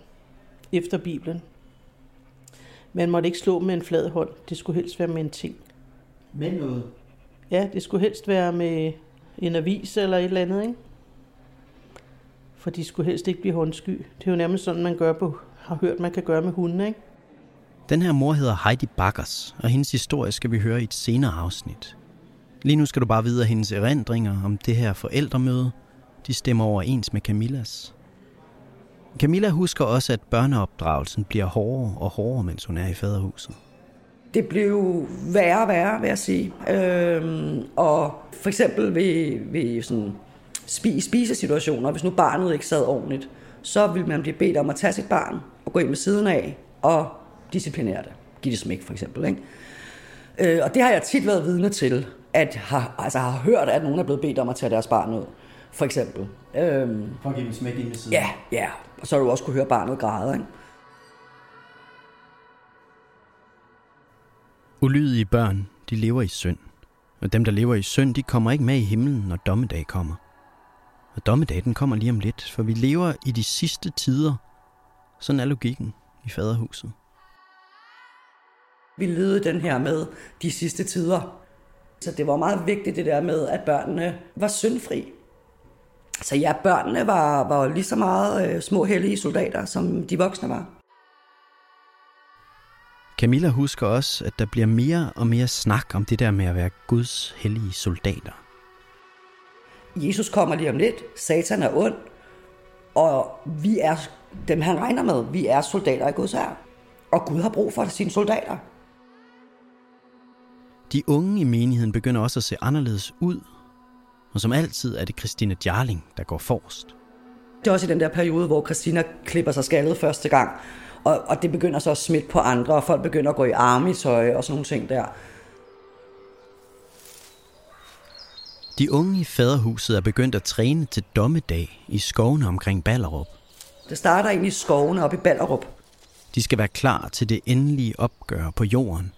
Efter Bibelen. Man måtte ikke slå med en flad hånd. Det skulle helst være med en ting. Med noget? Ja, det skulle helst være med en avis eller et eller andet, ikke? For de skulle helst ikke blive håndsky. Det er jo nærmest sådan, man gør på, har hørt, man kan gøre med hundene, ikke? Den her mor hedder Heidi Bakkers, og hendes historie skal vi høre i et senere afsnit. Lige nu skal du bare vide, at hendes erindringer om det her forældremøde, de stemmer overens med Camillas. Camilla husker også, at børneopdragelsen bliver hårdere og hårdere, mens hun er i faderhuset. Det blev værre og værre, vil jeg sige. Og for eksempel ved sådan spisesituationer, hvis nu barnet ikke sad ordentligt, så ville man blive bedt om at tage sit barn og gå ind ved siden af og disciplinere det. Giv det smæk, for eksempel, ikke? Og det har jeg tit været vidne til, at har hørt, at nogen er blevet bedt om at tage deres barn ud, for eksempel. For at give dem smæk ind ved siden. Ja, ja. Og så har du også kunne høre barnet græde, ikke? Ulydige børn, de lever i synd. Og dem, der lever i synd, de kommer ikke med i himlen, når dommedag kommer. Og dommedag, den kommer lige om lidt, for vi lever i de sidste tider. Sådan er logikken i faderhuset. Vi levede den her med de sidste tider. Så det var meget vigtigt det der med, at børnene var syndfri. Så ja, børnene var lige så meget små hellige soldater, som de voksne var. Camilla husker også, at der bliver mere og mere snak om det der med at være Guds hellige soldater. Jesus kommer lige om lidt, Satan er ond, og vi er dem, han regner med. Vi er soldater i Guds hær, og Gud har brug for sine soldater. De unge i menigheden begynder også at se anderledes ud, og som altid er det Christina Jarling, der går forrest. Det er også i den der periode, hvor Christina klipper sig skaldet første gang, og det begynder så at smitte på andre, og folk begynder at gå i armitøj og sådan nogle ting der. De unge i Faderhuset er begyndt at træne til dommedag i skovene omkring Ballerup. Det starter egentlig i skovene oppe i Ballerup. De skal være klar til det endelige opgør på jorden,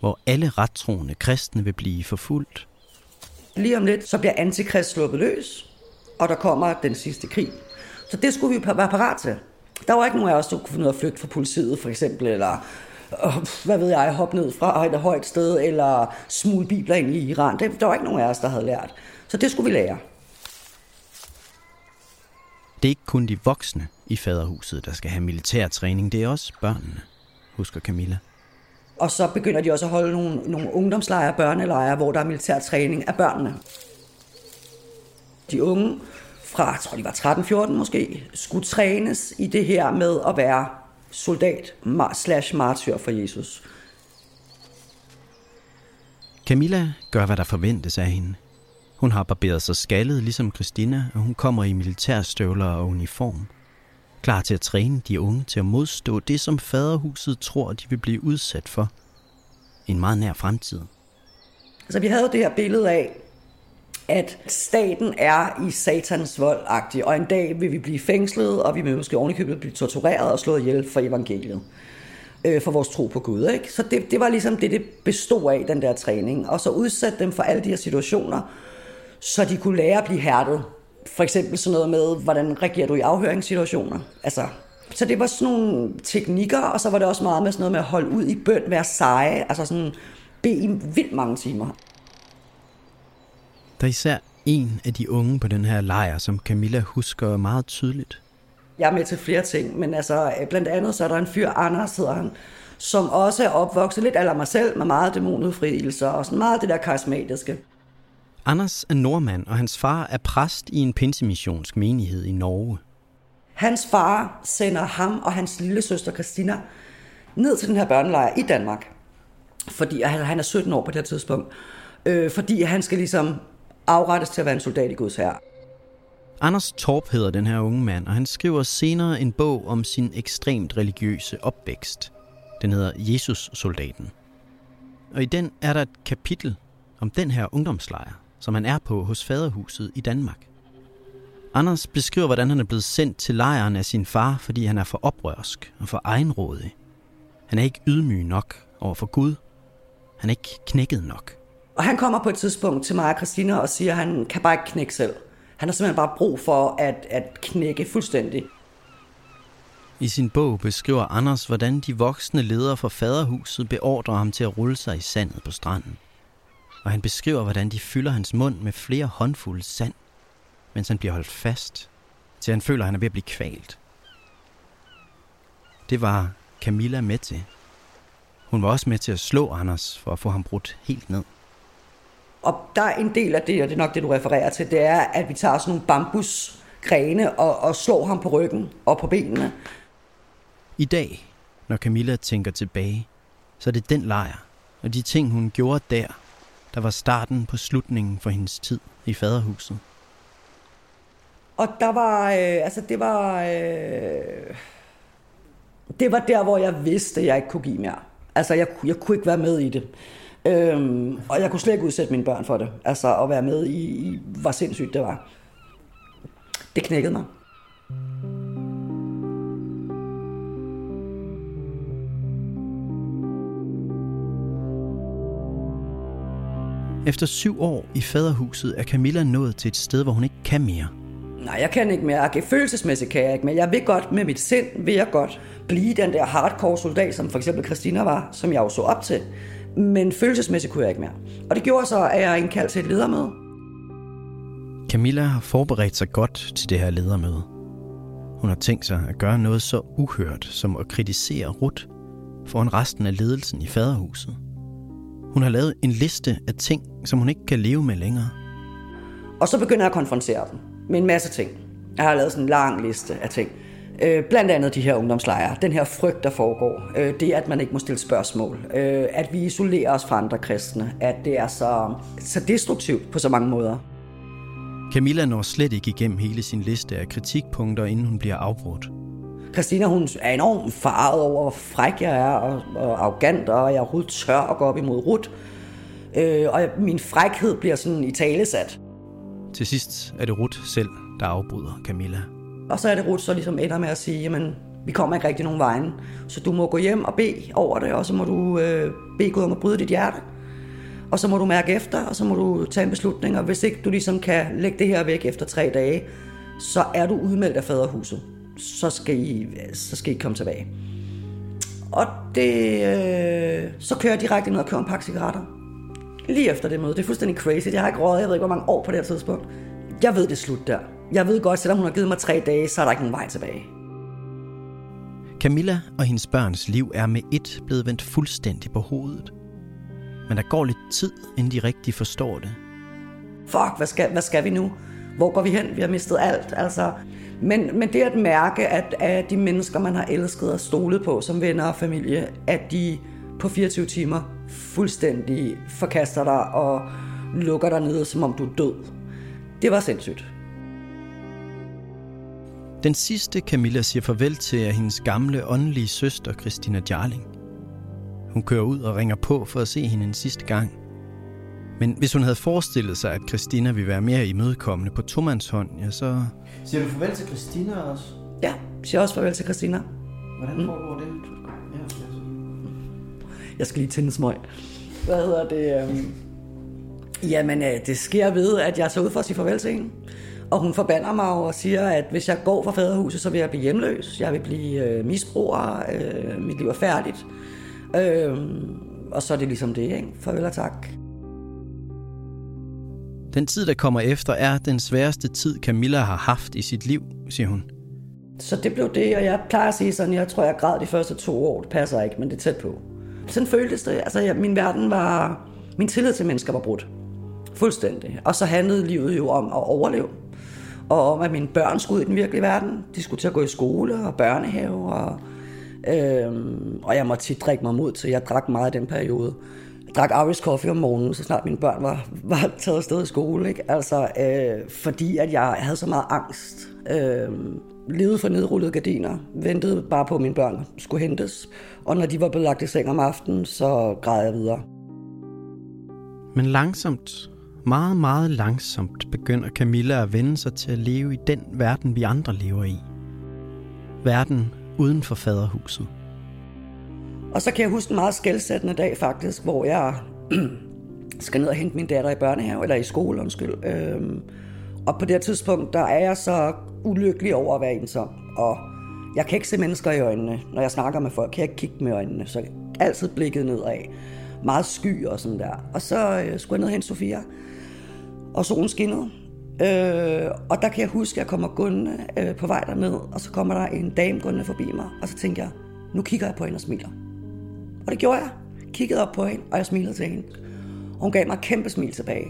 hvor alle rettroende kristne vil blive forfulgt. Lige om lidt, så bliver antikrist sluppet løs, og der kommer den sidste krig. Så det skulle vi være parat til. Der var ikke nogen af os, der kunne finde ud af at flygte fra politiet, for eksempel, eller hvad ved jeg, hoppe ned fra et højt sted, eller smule bibler ind i Iran. Der var ikke nogen af os, der havde lært. Så det skulle vi lære. Det er ikke kun de voksne i Faderhuset, der skal have militærtræning. Det er også børnene, husker Camilla. Og så begynder de også at holde nogle ungdomslejre, børnelejre, hvor der er militærtræning af børnene. De unge fra, jeg tror de var 13-14 måske, skulle trænes i det her med at være soldat/martyr for Jesus. Camilla gør, hvad der forventes af hende. Hun har barberet sig skaldet, ligesom Christina, og hun kommer i militærstøvler og uniform. Klar til at træne de unge til at modstå det, som Faderhuset tror, de vil blive udsat for i en meget nær fremtid. Altså, vi havde jo det her billede af, at staten er i satans vold-agtig, og en dag vil vi blive fængslet, og vi vil måske ovenikøbet blive tortureret og slået ihjel for evangeliet, for vores tro på Gud. Ikke? Så det var ligesom det bestod af, den der træning. Og så udsætte dem for alle de her situationer, så de kunne lære at blive hærdet. For eksempel sådan noget med, hvordan reagerer du i afhøringssituationer? Altså, så det var sådan nogle teknikker, og så var det også meget med sådan noget med at holde ud i bøn, være seje, altså sådan bede i vildt mange timer. Der er især en af de unge på den her lejr, som Camilla husker meget tydeligt. Jeg er med til flere ting, men altså blandt andet så er der en fyr, Anders hedder han, som også er opvokset lidt a la mig selv med meget dæmonudfrielser og sådan meget det der karismatiske. Anders er nordmand, og hans far er præst i en pinsemissionsk menighed i Norge. Hans far sender ham og hans lille søster Christina ned til den her børnelejr i Danmark, fordi han er 17 år på det tidspunkt, fordi han skal ligesom afrettes til at være en soldat i Guds hær. Anders Torp hedder den her unge mand, og han skriver senere en bog om sin ekstremt religiøse opvækst. Den hedder Jesus-soldaten. Og i den er der et kapitel om den her ungdomslejr, som han er på hos Faderhuset i Danmark. Anders beskriver, hvordan han er blevet sendt til lejren af sin far, fordi han er for oprørsk og for egenrådig. Han er ikke ydmyg nok over for Gud. Han er ikke knækket nok. Og han kommer på et tidspunkt til mig og Christina og siger, at han kan bare ikke knække selv. Han har simpelthen bare brug for at knække fuldstændig. I sin bog beskriver Anders, hvordan de voksne ledere fra Faderhuset beordrer ham til at rulle sig i sandet på stranden. Og han beskriver, hvordan de fylder hans mund med flere håndfulde sand, mens han bliver holdt fast, til han føler, at han er ved at blive kvalt. Det var Camilla med til. Hun var også med til at slå Anders for at få ham brudt helt ned. Og der er en del af det, og det er nok det, du refererer til, det er, at vi tager sådan nogle bambusgrene og slår ham på ryggen og på benene. I dag, når Camilla tænker tilbage, så er det den lejr og de ting, hun gjorde der, der var starten på slutningen for hendes tid i Faderhuset. Og der var, det var der, hvor jeg vidste, at jeg ikke kunne give mere. Altså, jeg kunne ikke være med i det. Og jeg kunne slet ikke udsætte mine børn for det. Altså, at være med i, hvor sindssygt det var. Det knækkede mig. Efter 7 år i Faderhuset er Camilla nået til et sted, hvor hun ikke kan mere. Nej, jeg kan ikke mere. Følelsesmæssigt kan jeg ikke mere. Jeg vil godt med mit sind, vil jeg godt blive den der hardcore soldat, som for eksempel Christina var, som jeg jo så op til. men følelsesmæssigt kunne jeg ikke mere. Og det gjorde så, at jeg indkaldte til et ledermøde. Camilla har forberedt sig godt til det her ledermøde. Hun har tænkt sig at gøre noget så uhørt som at kritisere Rut foran resten af ledelsen i Faderhuset. Hun har lavet en liste af ting, som hun ikke kan leve med længere. Og så begynder jeg at konfrontere dem med en masse ting. Jeg har lavet sådan en lang liste af ting. Blandt andet de her ungdomslejre, den her frygt, der foregår, det at man ikke må stille spørgsmål, at vi isolerer os fra andre kristne, at det er så destruktivt på så mange måder. Camilla når slet ikke igennem hele sin liste af kritikpunkter, inden hun bliver afbrudt. Christina, hun er enormt farvet over, hvor fræk jeg er, og arrogant, og jeg overhovedet tør at gå op imod Rut. Og min frækhed bliver sådan italesat. Til sidst er det Rut selv, der afbryder Camilla. Og så er det Rut, så ligesom ender med at sige, jamen, vi kommer ikke rigtig nogen vejen, så du må gå hjem og bede over det, og så må du bede Gud om at bryde dit hjerte. Og så må du mærke efter, og så må du tage en beslutning, og hvis ikke du ligesom kan lægge det her væk efter 3 dage, så er du udmeldt af Faderhuset. Så skal I komme tilbage. Og det, så kører jeg direkte ned og kører en pakke cigaretter. Lige efter det møde. Det er fuldstændig crazy. Jeg har ikke røget, jeg ved ikke, hvor mange år på det her tidspunkt. Jeg ved det slut der. Jeg ved godt, selvom hun har givet mig 3 dage, så er der ikke nogen vej tilbage. Camilla og hendes børns liv er med et blevet vendt fuldstændig på hovedet. Men der går lidt tid, inden de rigtig forstår det. Fuck, hvad skal vi nu? Hvor går vi hen? Vi har mistet alt, altså. Men det at mærke, at de mennesker, man har elsket og stolet på som venner og familie, at de på 24 timer fuldstændig forkaster dig og lukker dig ned, som om du er død. Det var sindssygt. Den sidste Camilla siger farvel til er hendes gamle åndelige søster, Christina Jarling. Hun kører ud og ringer på for at se hende en sidste gang. Men hvis hun havde forestillet sig, at Christina ville være mere imødekommende på tomandshånd, ja, så... Siger du farvel til Christina også? Ja, siger også farvel til Christina. Hvordan foregår det? Jeg skal lige tænde en smøg. Hvad hedder det? Jamen, det sker ved, at jeg så ud for at sige farvel til hende. Og hun forbander mig og siger, at hvis jeg går fra Faderhuset, så vil jeg blive hjemløs. Jeg vil blive misbruger. Mit liv er færdigt. Og så er det ligesom det, ikke? Farvel og tak. Den tid, der kommer efter, er den sværeste tid, Camilla har haft i sit liv, siger hun. Så det blev det, og jeg plejer at sige sådan, jeg tror, jeg græd de første 2 år. Det passer ikke, men det er tæt på. Sådan føltes det. Altså, min verden var... Min tillid til mennesker var brudt. Fuldstændig. Og så handlede livet jo om at overleve. Og om, at mine børn skulle ud i den virkelige verden. De skulle til at gå i skole og børnehave. Og jeg måtte tit drikke mig mod til. Jeg drak meget i den periode. Jeg drak Irish coffee om morgenen, så snart mine børn var taget afsted i skole. Ikke? Altså, fordi at jeg havde så meget angst. Levede for nedrullede gardiner. Ventede bare på, at mine børn skulle hentes. Og når de var blevet lagt i seng om aftenen, så græd jeg videre. Men langsomt, meget, meget langsomt, begynder Camilla at vende sig til at leve i den verden, vi andre lever i. Verden uden for Faderhuset. Og så kan jeg huske en meget skelsættende dag faktisk, hvor jeg skal ned og hente min datter i børnehave, eller i skole, undskyld. Og på det tidspunkt, der er jeg så ulykkelig over at være ensom. Og jeg kan ikke se mennesker i øjnene. Når jeg snakker med folk, kan jeg ikke kigge med øjnene. Så altid blikket nedad. Meget sky og sådan der. Og så skulle jeg ned og hente Sofia. Og solen skinnede. Og der kan jeg huske, at jeg kommer gående på vej derned. Og så kommer der en dame gående forbi mig. Og så tænker jeg, nu kigger jeg på hende og smiler. Og det gjorde jeg. Kiggede op på hende, og jeg smilede til hende. Og hun gav mig et kæmpe smil tilbage.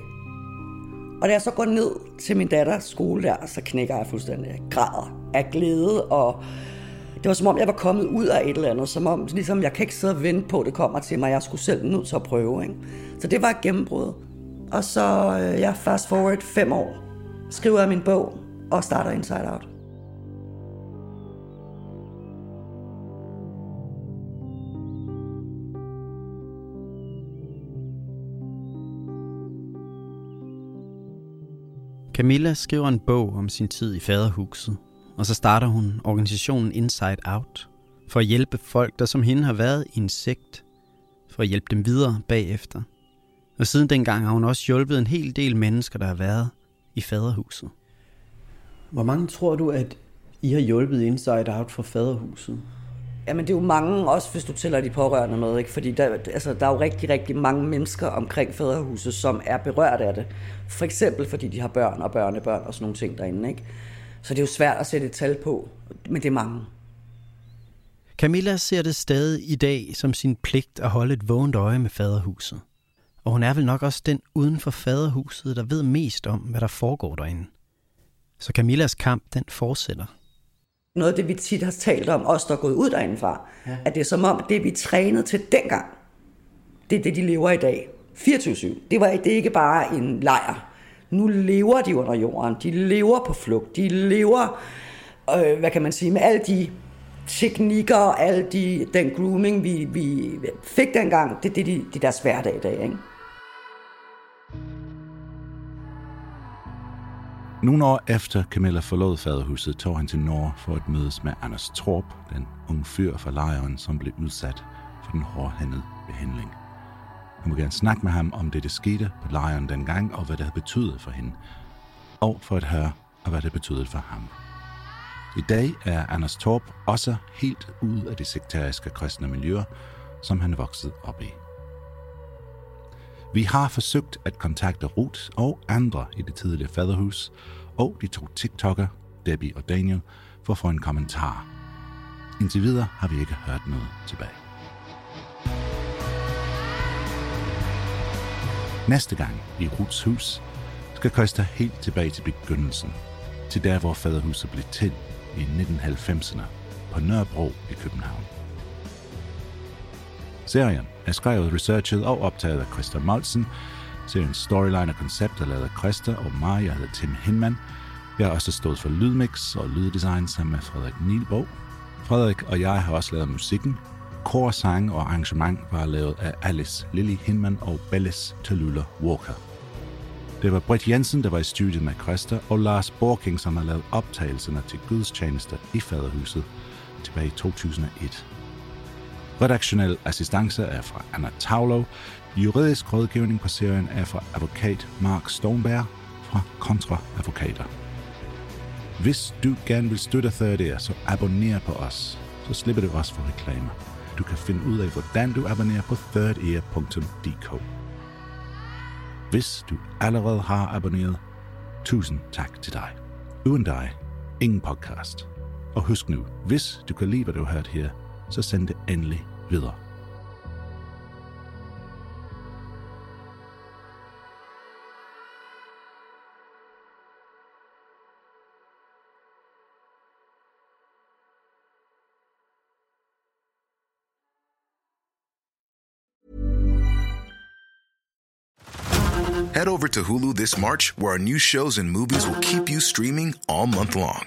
Og da jeg så går ned til min datters skole der, så knækker jeg fuldstændig. Jeg græder af glæde, og det var som om, jeg var kommet ud af et eller andet. Som om, ligesom, jeg kan ikke sidde og vente på, at det kommer til mig. Jeg skulle selv nødt til at prøve. Ikke? Så det var et gennembrud. Og så jeg fast forward 5 år, skriver jeg min bog og starter Inside Out. Camilla skriver en bog om sin tid i Faderhuset, og så starter hun organisationen Inside Out, for at hjælpe folk, der som hende har været i en sekt, for at hjælpe dem videre bagefter. Og siden dengang har hun også hjulpet en hel del mennesker, der har været i Faderhuset. Hvor mange tror du, at I har hjulpet Inside Out fra Faderhuset? Jamen det er jo mange, også hvis du tæller de pårørende noget, ikke? Fordi der, altså, der er jo rigtig, rigtig mange mennesker omkring Faderhuset, som er berørt af det. For eksempel fordi de har børn og børnebørn og sådan nogle ting derinde, ikke? Så det er jo svært at sætte et tal på, men det er mange. Camilla ser det stadig i dag som sin pligt at holde et vågent øje med Faderhuset. Og hun er vel nok også den uden for Faderhuset, der ved mest om, hvad der foregår derinde. Så Camillas kamp, den fortsætter. Noget af det, vi tit har talt om, os der er gået ud derindefra, ja. At det er som om, det vi trænede til dengang, det er det, de lever i dag. 24/7. Det er ikke bare en lejr. Nu lever de under jorden. De lever på flugt. De lever, hvad kan man sige, med alle de teknikker og alle den grooming, vi fik dengang. Det er det deres hverdag i dag, ikke? Nogle år efter Camilla forlod Faderhuset, tog han til Norge for at mødes med Anders Torp, den unge fyr fra lejren, som blev udsat for den hårdhændede behandling. Hun ville gerne snakke med ham om det, der skete på lejren dengang, og hvad det havde betydet for hende, og for at høre, og hvad det betød for ham. I dag er Anders Torp også helt ude af det sekteriske kristne miljø, som han voksede op i. Vi har forsøgt at kontakte Ruth og andre i det tidligere Faderhus, og de to TikTok'er, Debbie og Daniel, for at få en kommentar. Indtil videre har vi ikke hørt noget tilbage. Næste gang i Ruths hus skal Køster helt tilbage til begyndelsen, til der hvor Faderhuset blev til i 1990'erne på Nørrebro i København. Serien er skrevet, researchet og optaget af Christa Molsen. Seriens storyline og koncept er lavet af Christa, og Maria hedder Tim Hinman. Jeg har også stået for lydmix og lyddesign sammen med Frederik Nielbo. Frederik og jeg har også lavet musikken. Kor, sang og arrangement var lavet af Alice Lilly Hinman og Bellis Tallulah Walker. Det var Britt Jensen, der var i studiet med Christa, og Lars Borking, som har lavet optagelserne til gudstjenester i Faderhuset tilbage i 2001. Redaktionel assistance er fra Anna Taulow. Juridisk rådgivning på serien er fra advokat Mark Stoneberg fra Kontraadvokater. Hvis du gerne vil støtte Third Ear, så abonner på os. Så slipper du også for reklamer. Du kan finde ud af, hvordan du abonnerer på thirdear.dk. Hvis du allerede har abonneret, tusind tak til dig. Uden dig, ingen podcast. Og husk nu, hvis du kan lide, hvad du har hørt her, så send det endelig videre. Head over to Hulu this March, where our new shows and movies will keep you streaming all month long.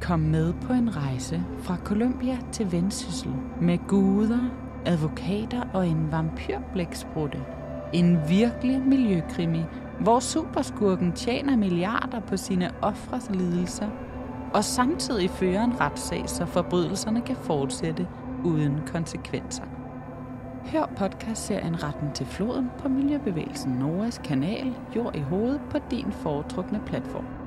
Kom med på en rejse fra Colombia til Vendsyssel med guder, advokater og en vampyrblæksprutte. En virkelig miljøkrimi, hvor superskurken tjener milliarder på sine ofres lidelser, og samtidig fører en retssag, så forbrydelserne kan fortsætte uden konsekvenser. Hør podcastserien Retten til floden på Miljøbevægelsen Noras kanal Jord i hovedet på din foretrukne platform.